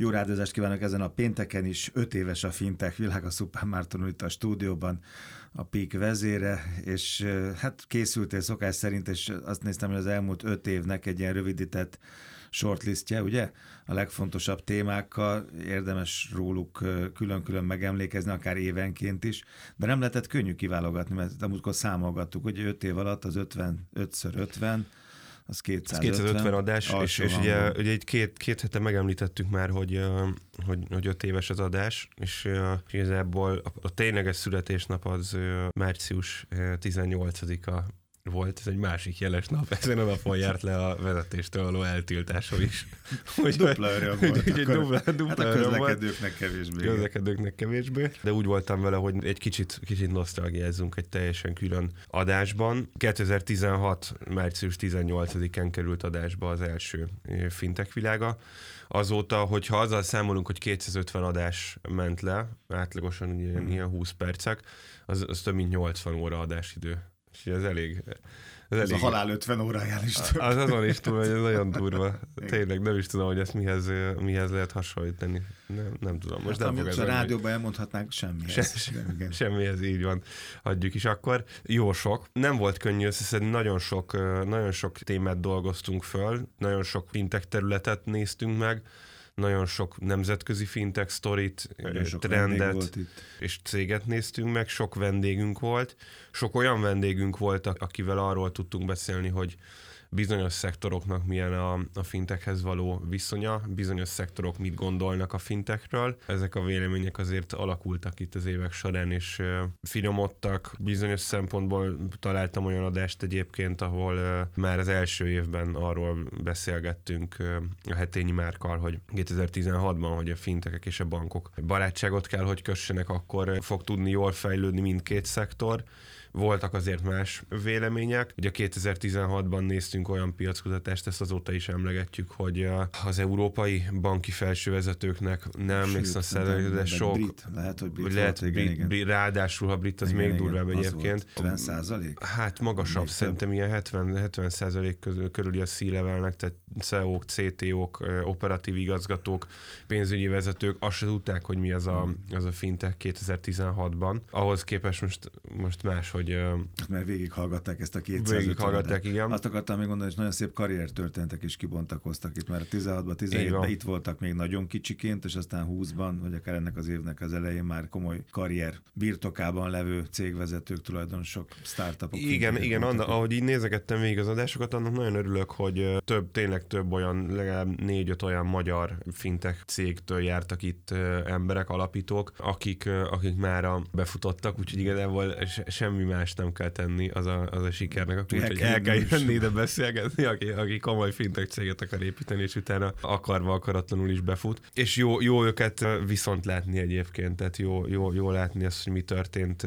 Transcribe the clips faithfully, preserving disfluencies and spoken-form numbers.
Jó rádiózást kívánok ezen a pénteken is. Öt éves a Fintech Világa, Suppan Márton itt a stúdióban, a Peak vezére, és hát készültél szokás szerint, és azt néztem, hogy az elmúlt öt évnek egy ilyen rövidített shortlistje, ugye? A legfontosabb témákkal érdemes róluk külön-külön megemlékezni, akár évenként is, de nem lehetett könnyű kiválogatni, mert amúgykor számolgattuk, hogy öt év alatt az ötven, ötször ötven, az kétszázötven adás, és, és ugye, ugye egy két, két hete megemlítettük már, hogy, hogy, hogy öt éves az adás, és igazából a tényleges születésnap az március tizennyolcadika volt, ez egy másik jeles nap, ezen a napon járt le a vezetéstől való eltiltásom is. Dupla öröm volt. Úgy, dupla, dupla hát a közlekedőknek kevésbé. Közlekedőknek kevésbé. De úgy voltam vele, hogy egy kicsit, kicsit nosztalgiázzunk egy teljesen külön adásban. kétezer-tizenhat. március tizennyolcadikán került adásba az első Fintech Világa. Azóta, hogyha azzal számolunk, hogy kétszázötven adás ment le, átlagosan ugye, hmm. ilyen húsz percek, az, az több mint nyolcvan óra adásidő. És ez elég... Ez, ez elég, a halál ötven óráján is több. Az azon is túl, hogy ez nagyon durva. Tényleg nem is tudom, hogy ezt mihez, mihez lehet hasonlítani. Nem, nem tudom. Most hát, nem amit a rádióban elmondhatnánk, semmihez. Se, se, semmihez, így van. Hagyjuk is akkor. Jó sok. Nem volt könnyű összeszedni, nagyon sok, nagyon sok témát dolgoztunk föl, nagyon sok fintech területet néztünk meg, nagyon sok nemzetközi fintech sztorit, trendet és céget néztünk meg, sok vendégünk volt, sok olyan vendégünk volt, akivel arról tudtunk beszélni, hogy bizonyos szektoroknak milyen a, a fintechhez való viszonya, bizonyos szektorok mit gondolnak a fintechről. Ezek a vélemények azért alakultak itt az évek során, és ö, finomodtak. Bizonyos szempontból találtam olyan adást egyébként, ahol ö, már az első évben arról beszélgettünk ö, a Hetényi Márkkal, hogy kétezer-tizenhatban, hogy a fintechek és a bankok barátságot kell, hogy kössenek, akkor fog tudni jól fejlődni mindkét szektor. Voltak azért más vélemények. Ugye kétezer-tizenhatban néztünk olyan piackutatást, ezt azóta is emlegetjük, hogy az európai banki felsővezetőknek nem emlékszem szerint, de sok... Brit, lehet, hogy brit. Lehet, volt, brit, igen, brit, ráadásul, ha brit, az igen, még igen, durvább egyébként. hetven százalék? Hát magasabb, még szerintem több. Ilyen hetven százalék közül, körüli a C-levelnek, tehát C E O-k, C T O-k, operatív igazgatók, pénzügyi vezetők, azt se tudták, hogy mi az a, az a fintech kétezer-tizenhatban. Ahhoz képest most, most más, hogy... Mert végighallgatták ezt a kétszázötvenet. Végighallgatták, igen. Azt akartam még mondani, hogy nagyon szép karriertörténetek is kibontakoztak itt, mert tizenhatban, tizenhétben itt voltak még nagyon kicsiként, és aztán húszban, vagy akár ennek az évnek az elején már komoly karrier birtokában levő cégvezetők, tulajdonosok, startupok. Igen, igen, anna, ahogy így nézegettem végig az adásokat, annak nagyon örülök, hogy több, tényleg több olyan, legalább négy-öt olyan magyar fintech cégtől jártak itt emberek, alapítók, akik, akik mára befutottak, úgyhogy igazából semmi mi más nem kell tenni, az a, az a sikernek a kulcs, hogy el kell jönni ide beszélgetni, aki, aki komoly fintech céget akar építeni, és utána akarva akaratlanul is befut. És jó, jó őket viszont látni egyébként, tehát jó, jó, jó látni azt, hogy mi történt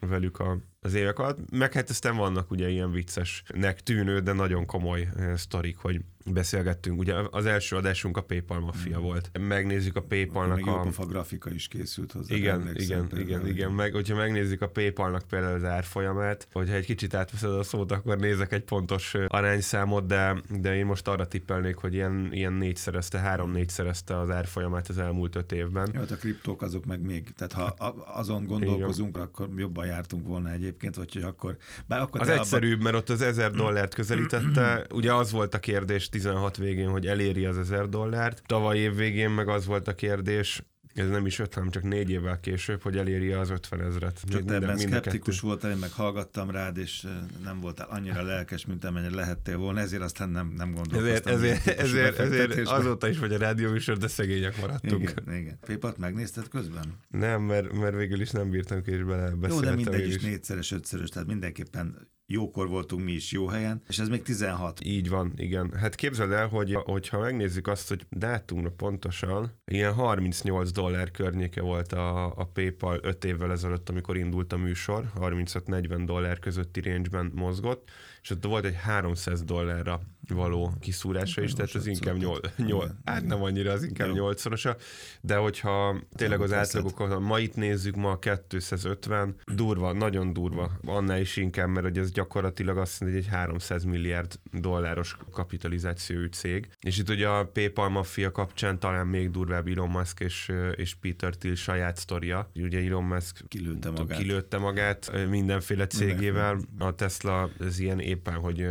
velük a az évek alatt, meg hát aztán vannak ugye ilyen viccesnek tűnő, de nagyon komoly sztorik, hogy beszélgettünk. Ugye az első adásunk a PayPal maffia mm. volt. Megnézzük a PayPalnak a... Még a grafika is készült hozzá. Igen, igen, igen, igen. Meg, hogyha megnézzük a PayPalnak például az árfolyamát, hogyha egy kicsit átveszed a szót, akkor nézek egy pontos arányszámot, de, de én most arra tippelnék, hogy ilyen, ilyen négyszerezte, három-négyszerezte az árfolyamát az elmúlt öt évben. Jó, a kriptók azok meg még. Tehát ha azon gondolkozunk, akkor jobban jártunk volna egyébként. Vagy, hogy akkor, bár akkor az egyszerűbb, abba... mert ott az ezer dollárt közelítette. Ugye az volt a kérdés tizenhat végén, hogy eléri az ezer dollárt. Tavaly év végén meg az volt a kérdés, ez nem is öt, hanem csak négy évvel később, hogy eléri az ötvenezret. Csak te ebben szkeptikus voltál, én meg hallgattam rád, és nem voltál annyira lelkes, mint amennyire lehettél volna, ezért aztán nem, nem gondolkoztam. Ezért, ezért, ezért azóta is vagy a rádióműsor, de szegények maradtunk. Igen, igen. Pépart megnézted közben? Nem, mert, mert végül is nem bírtam ki, és belebeszéltem. Jó, de mindegy is négyszeres, ötszörös, tehát mindenképpen jókor voltunk mi is jó helyen, és ez még tizenhat. Így van, igen. Hát képzeld el, hogy, hogyha megnézzük azt, hogy dátumra pontosan, ilyen harmincnyolc dollár környéke volt a, a PayPal öt évvel ezelőtt, amikor indult a műsor, harmincöt-negyven dollár közötti range-ben mozgott, és ott volt egy háromszáz dollárra való kiszúrása is, tehát az inkább nyolc, hát nem annyira, az inkább nyolcszorosa, de hogyha tényleg az átlagokat, ma itt nézzük, ma kétszázötven, durva, nagyon durva, annál is inkább, mert hogy ez gyakorlatilag azt mondja, hogy egy háromszáz milliárd dolláros kapitalizációjú cég. És itt ugye a PayPal maffia kapcsán talán még durvább Elon Musk és, és Peter Thiel saját sztoria. Ugye Elon Musk kilőtte magát, kilőtte magát mindenféle cégével. A Tesla az ilyen éppen, hogy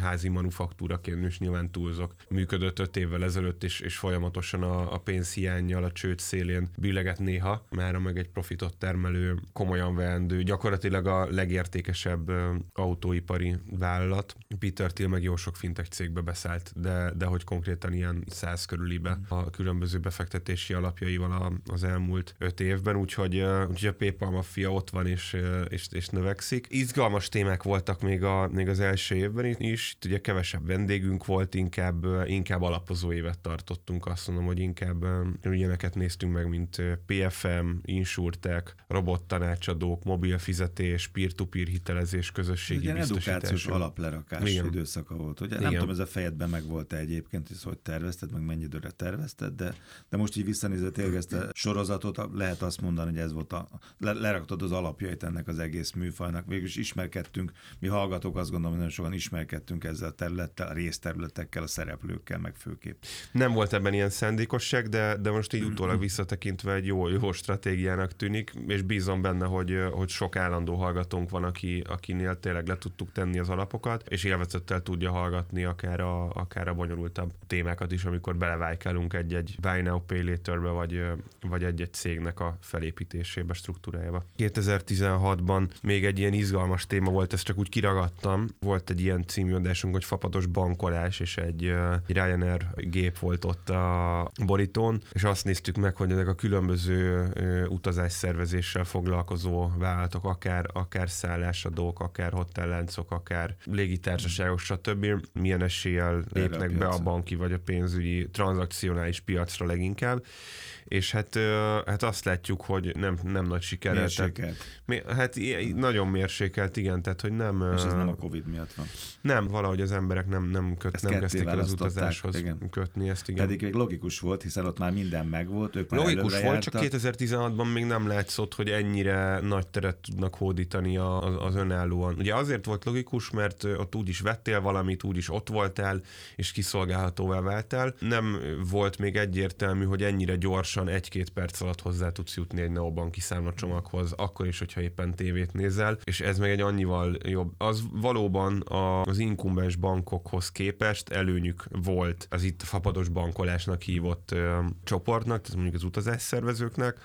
házi manufaktúraként, és nyilván túlzok, működött öt évvel ezelőtt, és, és folyamatosan a, a pénzhiánnyal, a csőd szélén billeget néha, mára meg egy profitot termelő, komolyan veendő, gyakorlatilag a legértékesebb autóipari vállalat. Peter Thiel meg jó sok fintech cégbe beszállt, de, de hogy konkrétan ilyen száz körülibe a különböző befektetési alapjaival a, az elmúlt öt évben, úgyhogy, úgyhogy a PayPal maffia ott van és, és, és növekszik. Izgalmas témák voltak még, a, még az első évben is, itt ugye kevesebb vendégünk volt, inkább, inkább alapozó évet tartottunk, azt mondom, hogy inkább ilyeneket néztünk meg, mint pé ef em, insurtech, robottanácsadók, mobil fizetés, peer-to-peer hitelezés, közösségi biztosítás. Edukációs alaplerakás igen. időszaka volt. Ugye? Nem tudom, ez a fejedben megvolt-e egyébként, hisz, hogy tervezted, meg mennyi időre tervezted, de, de most így visszanézve tényleg ezt a sorozatot, lehet azt mondani, hogy ez volt a... Le, leraktad az alapjait ennek az egész műfajnak. Végülis ismerkedtünk, mi hallgatók azt gondolom, hogy nagyon sokan ismerkedtünk ezzel a területtel, a részterületekkel, a szereplőkkel, meg főképp. Nem volt ebben ilyen szándékosság, de, de most így utólag visszatekintve egy jó, jó stratégiának tűnik, és bízom benne, hogy, hogy sok állandó hallgatónk van, aki, akinél tényleg le tudtuk tenni az alapokat, és élvezettel tudja hallgatni akár a, akár a bonyolultabb témákat is, amikor belevájkálunk egy-egy Buy Now Pay Later-be, vagy, vagy egy-egy cégnek a felépítésébe, struktúrájába. kétezer-tizenhatban még egy ilyen izgalmas téma volt, ezt csak úgy kiragadtam. Volt egy ilyen című adásunk, hogy fapados bankolás, és egy, egy Ryanair gép volt ott a borítón, és azt néztük meg, hogy ezek a különböző utazásszervezéssel foglalkozó vállalatok, akár, akár szállásadók, akár hotelláncok, akár légitársaságok, stb. Milyen eséllyel lépnek a be a banki vagy a pénzügyi tranzakcionális piacra leginkább. És hát, hát azt látjuk, hogy nem, nem nagy sikerrel. Mérsékelt. Tehát, hát nagyon mérsékelt, igen, tehát hogy nem... És ez nem a Covid miatt van. Nem, valahogy az emberek nem, nem, köt, nem kezdték el az utazáshoz igen. kötni ezt, igen. Pedig még logikus volt, hiszen ott már minden megvolt, ők már logikus előre volt, jártak. Csak kétezer-tizenhatban még nem látszott, hogy ennyire nagy teret tudnak hódítani az, az önállóan. Ugye azért volt logikus, mert ott úgy is vettél valamit, úgy is ott voltál, és kiszolgálhatóvá váltál. Nem volt még egyértelmű, hogy ennyire gyors egy-két perc alatt hozzá tudsz jutni egy neobanki számlacsomaghoz, akkor is, hogyha éppen tévét nézel, és ez meg egy annyival jobb. Az valóban a, az inkumbens bankokhoz képest előnyük volt az itt fapados bankolásnak hívott ö, csoportnak, tehát mondjuk az utazásszervezőknek,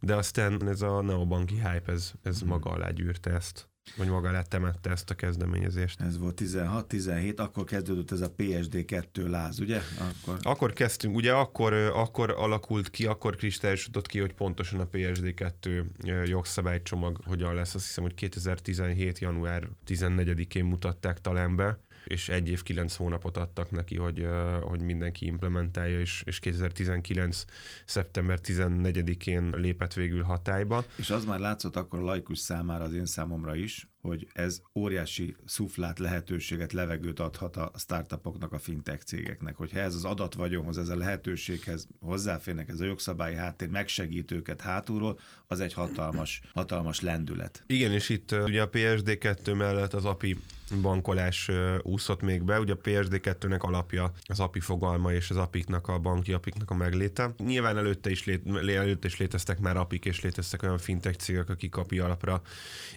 de aztán ez a neobanki hype, ez, ez hmm. maga alá gyűrte ezt. Vagy maga alá temette ezt a kezdeményezést. Ez volt tizenhat tizenhét, akkor kezdődött ez a pé es dé kettő láz, ugye? Akkor, akkor kezdtünk, ugye akkor, akkor alakult ki, akkor kristályosodott ki, hogy pontosan a pé es dé kettő jogszabálycsomag hogyan lesz. Azt hiszem, hogy kétezer-tizenhét január tizennegyedikén mutatták talán be, és egy év kilenc hónapot adtak neki, hogy, hogy mindenki implementálja, és, és kétezer-tizenkilenc szeptember tizennegyedikén lépett végül hatályba. És az már látszott akkor laikus számára, az én számomra is, hogy ez óriási szuflát, lehetőséget, levegőt adhat a startupoknak, a fintech cégeknek. Hogyha ez az adatvagyonhoz, ez a lehetőséghez hozzáférnek, ez a jogszabályi háttér megsegít őket hátulról, az egy hatalmas, hatalmas lendület. Igen, és itt ugye a pé es dé kettő mellett az á pé i bankolás úszott még be, ugye a pé es dé kettőnek alapja az á pé i fogalma és az á pé i-knak, a banki á pé i-knak a megléte. Nyilván előtte is, lé... előtte is léteztek már á pé i-k, és léteztek olyan fintech cégek, akik á pé i alapra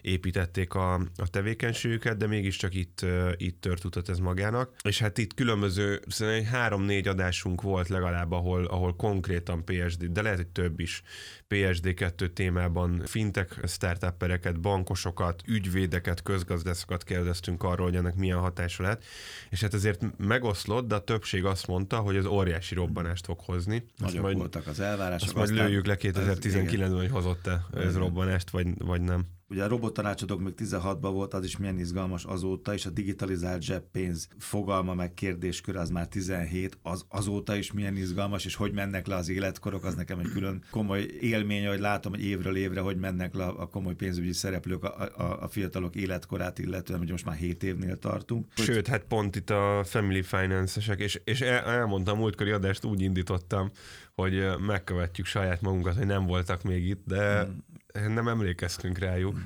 építették a a tevékenységüket, de mégiscsak itt, itt tört utat ez magának. És hát itt különböző, szerintem három-négy adásunk volt legalább, ahol, ahol konkrétan pé es dé, de lehet, hogy több is, pé es dé kettő témában fintech startuppereket, bankosokat, ügyvédeket, közgazdászokat kérdeztünk arról, hogy ennek milyen hatása lehet. És hát ezért megoszlott, de a többség azt mondta, hogy ez óriási robbanást fog hozni. Nagyobb majd, voltak az elvárások. Azt majd lőjük le kétezer-tizenkilencben, hogy hozott-e ez robbanást, vagy, vagy nem. Ugye a robottanácsadók még tizenhatban volt, az is milyen izgalmas azóta, és a digitalizált zseppénz fogalma meg kérdéskör az már tizenhét, az azóta is milyen izgalmas, és hogy mennek le az életkorok, az nekem egy külön komoly élmény, hogy látom, hogy évről évre, hogy mennek le a komoly pénzügyi szereplők a, a, a fiatalok életkorát, illetően, hogy most már hét évnél tartunk. Sőt, hát pont itt a family finance-esek, és, és el, elmondtam, múltkori adást úgy indítottam, hogy megkövetjük saját magunkat, hogy nem voltak még itt, de... Hmm. Nem emlékeztünk rájuk.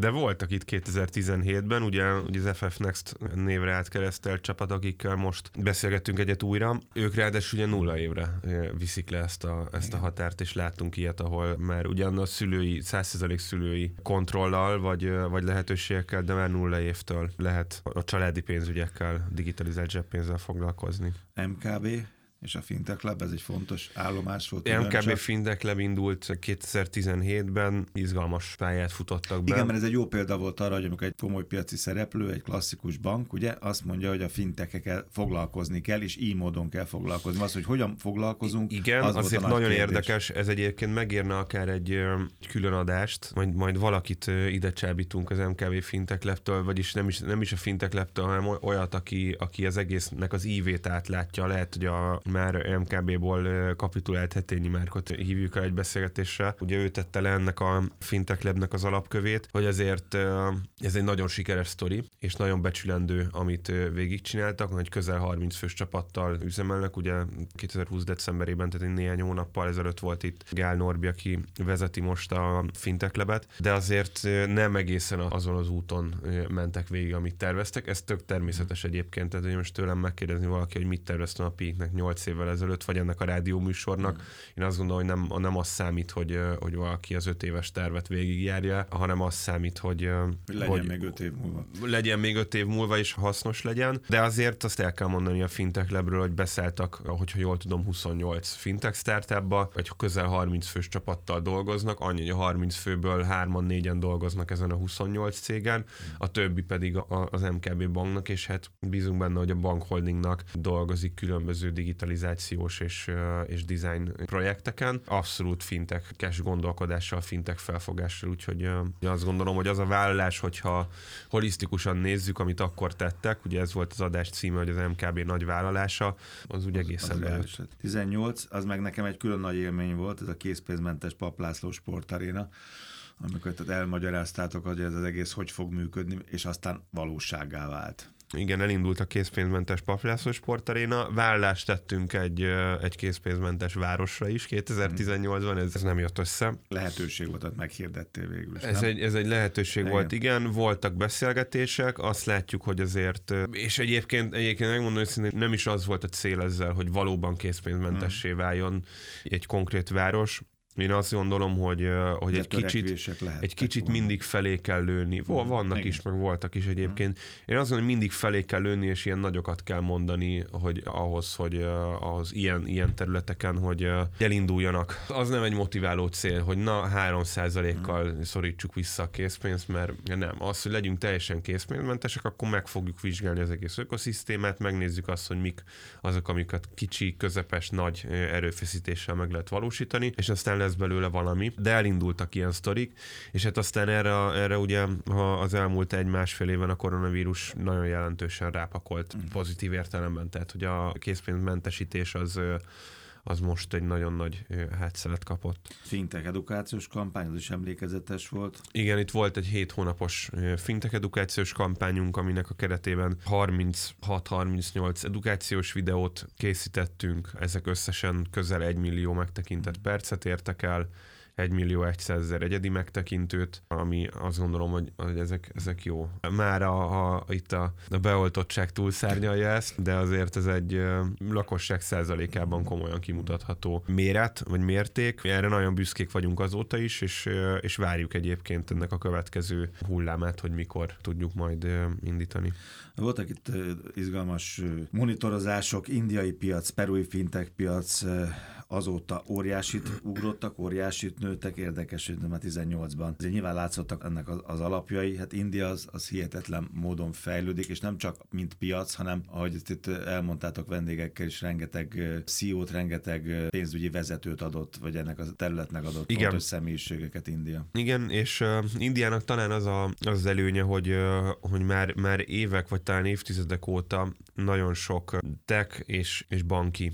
De voltak itt kétezer-tizenhétben, ugye az ef ef Next névre átkeresztelt csapat, akikkel most beszélgettünk egyet újra. Ők ráadásul ugye nulla évre viszik le ezt a, ezt a határt, és láttunk ilyet, ahol már ugyan a szülői, száz százalék szülői kontrollal, vagy, vagy lehetőségekkel, de már nulla évtől lehet a családi pénzügyekkel, digitalizált zseppénzzel foglalkozni. em ká bé és a Fintech Club, ez egy fontos állomás volt. em ká bé Fintech Club indult kétezer-tizenhétben, izgalmas pályát futottak be. Igen, mert ez egy jó példa volt arra, hogy amikor egy komoly piaci szereplő, egy klasszikus bank, ugye, azt mondja, hogy a fintekekkel foglalkozni kell, és így módon kell foglalkozni. Az, hogy hogyan foglalkozunk, igen, az azért nagyon kérdés. Érdekes, ez egyébként megérne akár egy, egy külön adást, majd, majd valakit ide csábítunk az em ká bé Fintech Clubtől, vagyis nem is, nem is a Fintech Clubtől, hanem olyat, aki, aki az egésznek az ívét átlátja, lehet, hogy a már em ká bé-ból kapitulált Hetényi Márkot hívjuk el egy beszélgetésre. Ugye ő tette le ennek a Fintech Clubnek az alapkövét, hogy azért ez egy nagyon sikeres sztori, és nagyon becsülendő, amit végigcsináltak, hogy közel harminc fős csapattal üzemelnek. Ugye kétezer-húsz decemberében, tehát néhány hónappal ezelőtt volt itt Gál Norbi, aki vezeti most a Fintech Clubet, de azért nem egészen azon az úton mentek végig, amit terveztek. Ez tök természetes egyébként, tehát hogy most tőlem megkérdezni valaki, hogy mit terveztem a Peaknek nyolc évvel ezelőtt, vagy ennek a rádióműsornak. Én azt gondolom, hogy nem, nem az számít, hogy, hogy valaki az öt éves tervet végigjárja, hanem az számít, hogy, hogy legyen hogy, még öt év múlva. Legyen még öt év múlva, és hasznos legyen. De azért azt el kell mondani a Fintech Labről, hogy beszálltak, hogyha jól tudom, huszonnyolc fintech startupba, vagy közel harminc fős csapattal dolgoznak, annyi, hogy a harminc főből hárman-négyen dolgoznak ezen a huszonnyolc cégen, a többi pedig az em ká bé banknak, és hát bízunk benne, hogy a bankholdingnak dolgozik különböző digitalizációs és, és design projekteken. Abszolút fintech-es gondolkodással, fintech felfogással, úgyhogy azt gondolom, hogy az a vállalás, hogyha holisztikusan nézzük, amit akkor tettek, ugye ez volt az adás címe, hogy az em ká bé nagy vállalása, az úgy az, egészen belőtt. tizennyolc, az meg nekem egy külön nagy élmény volt, ez a készpénzmentes Papp László Sportaréna, amikor elmagyaráztátok, hogy ez az egész hogy fog működni, és aztán valósággá vált. Igen, elindult a készpénzmentes Papp László Sportaréna, vállalást tettünk egy, egy készpénzmentes városra is kétezer-tizennyolcban, ez, ez nem jött össze. Lehetőség volt, tehát meghirdettél végül is, ez egy, ez egy lehetőség igen. volt, igen, voltak beszélgetések, azt látjuk, hogy azért, és egyébként, egyébként megmondom őszintén, nem is az volt a cél ezzel, hogy valóban készpénzmentessé váljon egy konkrét város. Én azt gondolom, hogy, hogy egy kicsit, egy kicsit mindig felé kell lőni. Vannak igen. is, meg voltak is egyébként. Én azt gondolom, hogy mindig felé kell lőni, és ilyen nagyokat kell mondani, hogy ahhoz, hogy ahhoz ilyen, ilyen területeken, hogy elinduljanak. Az nem egy motiváló cél, hogy na három százalékkal szorítsuk vissza a készpénzt, mert nem. Az, hogy legyünk teljesen készpénzmentesek, akkor meg fogjuk vizsgálni az egész ökoszisztémát, megnézzük azt, hogy mik azok, amiket kicsi, közepes, nagy erőfeszítéssel meg lehet valósítani, és aztán lesz belőle valami, de elindultak ilyen sztorik, és hát aztán erre, erre ugye ha az elmúlt egy-másfél éven a koronavírus nagyon jelentősen rápakolt pozitív értelemben, tehát hogy a készpénzmentesítés az az most egy nagyon nagy hátszelet kapott. Fintech edukációs kampány, az is emlékezetes volt. Igen, itt volt egy hét hónapos fintech edukációs kampányunk, aminek a keretében harminchat-harmincnyolc edukációs videót készítettünk, ezek összesen közel egy millió megtekintett percet értek el, egy millió százezer egyedi megtekintőt, ami azt gondolom, hogy, hogy ezek, ezek jó. Már a, a, itt a, a beoltottság túlszárnyalja ezt, de azért ez egy lakosság százalékában komolyan kimutatható méret, vagy mérték. Erre nagyon büszkék vagyunk azóta is, és, és várjuk egyébként ennek a következő hullámát, hogy mikor tudjuk majd indítani. Voltak itt izgalmas monitorozások, indiai piac, perui fintech piac, azóta óriásit ugrottak, óriásit nőttek, érdekes, hogy már tizennyolcban. Ezért nyilván látszottak ennek az, az alapjai, hát India az, az hihetetlen módon fejlődik, és nem csak mint piac, hanem ahogy itt elmondtátok vendégekkel is, rengeteg szí í ó-t, rengeteg pénzügyi vezetőt adott, vagy ennek a területnek adott igen. fontos személyiségeket India. Igen, és uh, Indiának talán az a, az előnye, hogy, uh, hogy már, már évek, vagy talán évtizedek óta nagyon sok tech és, és banki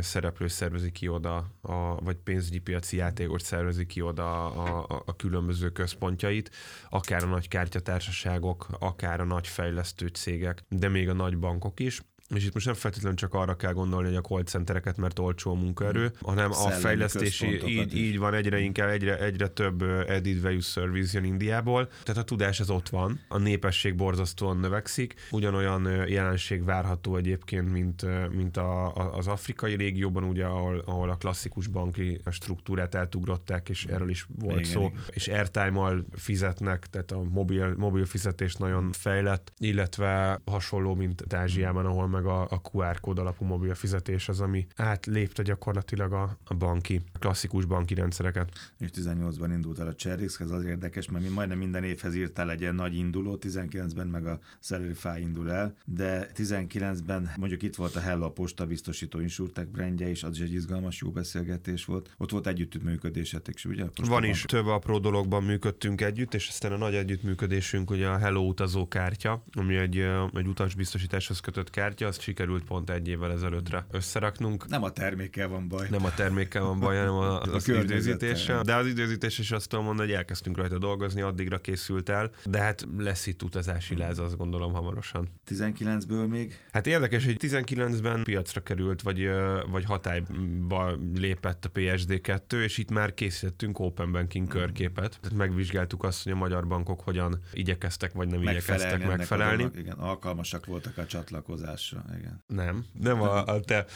szereplő szervezi ki oda, a, vagy pénzügyi piaci játékot szervezi ki oda a, a, a különböző központjait, akár a nagy kártyatársaságok, akár a nagy fejlesztő cégek, de még a nagy bankok is. És itt most nem feltétlenül csak arra kell gondolni, hogy a call centereket, mert olcsó a munkaerő, hanem a Szellemi fejlesztési, így, így van egyre inkább, egyre, egyre több added value service jön Indiából. Tehát a tudás az ott van, a népesség borzasztóan növekszik, ugyanolyan jelenség várható egyébként, mint, mint a, a, az afrikai régióban, ugye, ahol, ahol a klasszikus banki struktúrát eltugrották, és erről is volt igen, szó, igen. És airtime-mal fizetnek, tehát a mobil, mobil fizetés nagyon fejlett, illetve hasonló, mint Ázsiában, ahol meg a, a kú er kód alapú mobil fizetés az, ami átlépte gyakorlatilag a, a banki, a klasszikus banki rendszereket. És tizennyolcban indult el a Cherrisk, ez az érdekes, mert mi majdnem minden évhez írtál egy ilyen nagy induló, tizenkilencben meg a Salarify indul el, de tizenkilencben mondjuk itt volt a Hello, a Postabiztosító insurtech brandje, és az is egy izgalmas jó beszélgetés volt. Ott volt együttműködésetek, ugye? Van is, több apró dologban működtünk együtt, és aztán a nagy együttműködésünk ugye a Hello utazókártya, ami egy, egy utasbiztosításhoz kötött kártya, azt sikerült pont egy évvel ezelőttre összeraknunk. Nem a termékkel van baj. Nem a termékkel van baj, hanem az, az időzítéssel. De az időzítés is azt tudom mondani, hogy elkezdtünk rajta dolgozni, addigra készült el, de hát lesz itt utazási láz, azt gondolom hamarosan. tizenkilencből még? Hát érdekes, hogy tizenkilencben piacra került, vagy, vagy hatályba lépett a pé es dé kettő, és itt már készítettünk open banking körképet. Tehát megvizsgáltuk azt, hogy a magyar bankok hogyan igyekeztek, vagy nem megfelelni igyekeztek megfelelni. Oda, igen, alkalmasak voltak a csatlakozásra. Igen. Nem, nem a, a te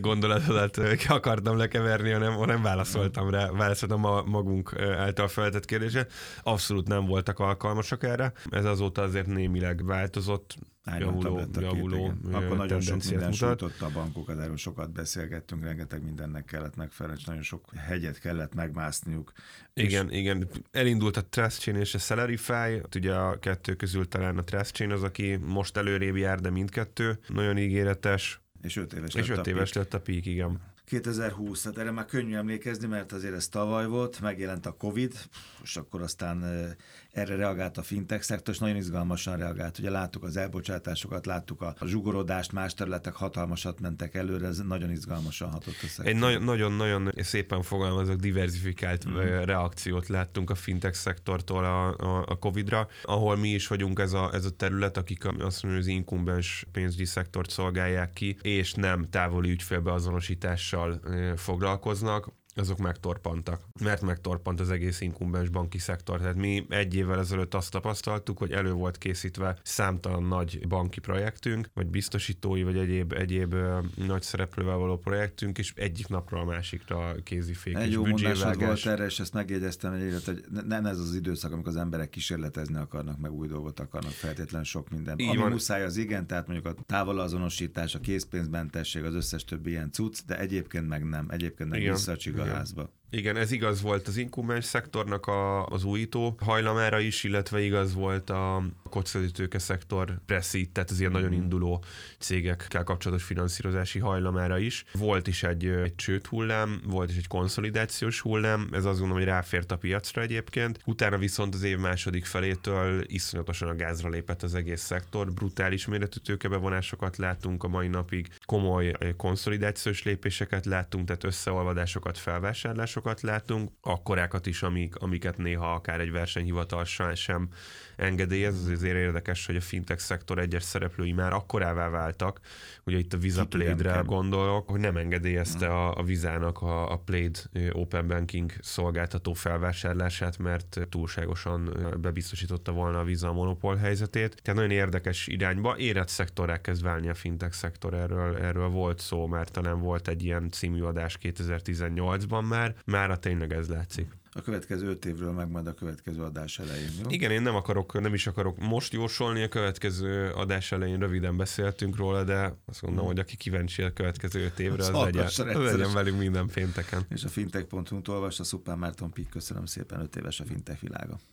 gondolatodat akartam lekeverni, hanem, hanem válaszoltam rá, válaszoltam a magunk által feltett kérdésre. Abszolút nem voltak alkalmasak erre. Ez azóta azért némileg változott. Javuló, javuló akkor nagyon sok minden sújtotta a bankokat, erről sokat beszélgettünk, rengeteg mindennek kellett megfelelni, és nagyon sok hegyet kellett megmászniuk. Igen, és... igen. Elindult a Trustchain és a Salarify, ugye a kettő közül talán a Trustchain az, aki most előrébb jár, de mindkettő nagyon ígéretes. És öt éves, és lett, öt a éves lett a Peak, igen. kétezerhúsz, hát erre már könnyű emlékezni, mert azért ez tavaly volt, megjelent a Covid, és akkor aztán erre reagált a fintech szektor, és nagyon izgalmasan reagált. Ugye láttuk az elbocsátásokat, láttuk a zsugorodást, más területek hatalmasat mentek előre, ez nagyon izgalmasan hatott a szektor. Egy nagyon-nagyon szépen fogalmazok, diverzifikált mm. reakciót láttunk a fintech szektortól a, a, a Covidra, ahol mi is vagyunk ez a, ez a terület, akik azt mondjuk az inkumbens pénzügyi szektort szolgálják ki, és nem távoli ügyfélbeazonosítással foglalkoznak, azok megtorpantak. Mert megtorpant az egész inkumbens banki szektor. Tehát mi egy évvel ezelőtt azt tapasztaltuk, hogy elő volt készítve számtalan nagy banki projektünk, vagy biztosítói, vagy egyéb, egyéb nagy szereplővel való projektünk, és egyik napról a másikra kézifék és büdzsévágás. Egy jó volt erre, és ezt megjegyeztem, hogy nem ez az időszak, amikor az emberek kísérletezni akarnak, meg új dolgot akarnak, feltétlenül sok minden. Ami van. Muszáj az igen, tehát mondjuk a távolazonosítás, a készpénzmentesség, az összes többi ilyen cucc, de egyébként meg nem, egyébként nem visszacsik a házba. Igen, ez igaz volt az inkumbens szektornak a, az újító hajlamára is, illetve igaz volt a kockázati tőke szektor presszít, tehát az ilyen nagyon induló cégekkel kapcsolatos finanszírozási hajlamára is. Volt is egy, egy csőd hullám, volt is egy konszolidációs hullám, ez azt gondolom, hogy ráfért a piacra egyébként. Utána viszont az év második felétől iszonyatosan a gázra lépett az egész szektor, brutális méretű tőkebevonásokat látunk a mai napig, komoly konszolidációs lépéseket látunk, tehát összeolvadásokat, felvásárlásokat látunk, akkorákat is, amik, amiket néha akár egy versenyhivatal sem engedélyez. Ez azért érdekes, hogy a fintech szektor egyes szereplői már akkorává váltak, ugye itt a Visa Plaidre gondolok, hogy nem engedélyezte a, a Visának a, a Plaid Open Banking szolgáltató felvásárlását, mert túlságosan bebiztosította volna a Visa a monopól helyzetét. Tehát nagyon érdekes irányba, érett szektorrá kezd válni a fintech szektor, erről, erről volt szó, már talán volt egy ilyen című adás kétezertizennyolcban már, Mára tényleg ez látszik. A következő öt évről meg majd a következő adás elején. Jó? Igen, én nem akarok, nem is akarok most jósolni, a következő adás elején röviden beszéltünk róla, de azt gondolom, hmm. hogy aki kíváncsi a következő öt évre, az, az legyen, legyen velünk minden pénteken. És a fintech pont hu-t olvasd, a Suppan Márton Peak, köszönöm szépen, öt éves a Fintech Világa.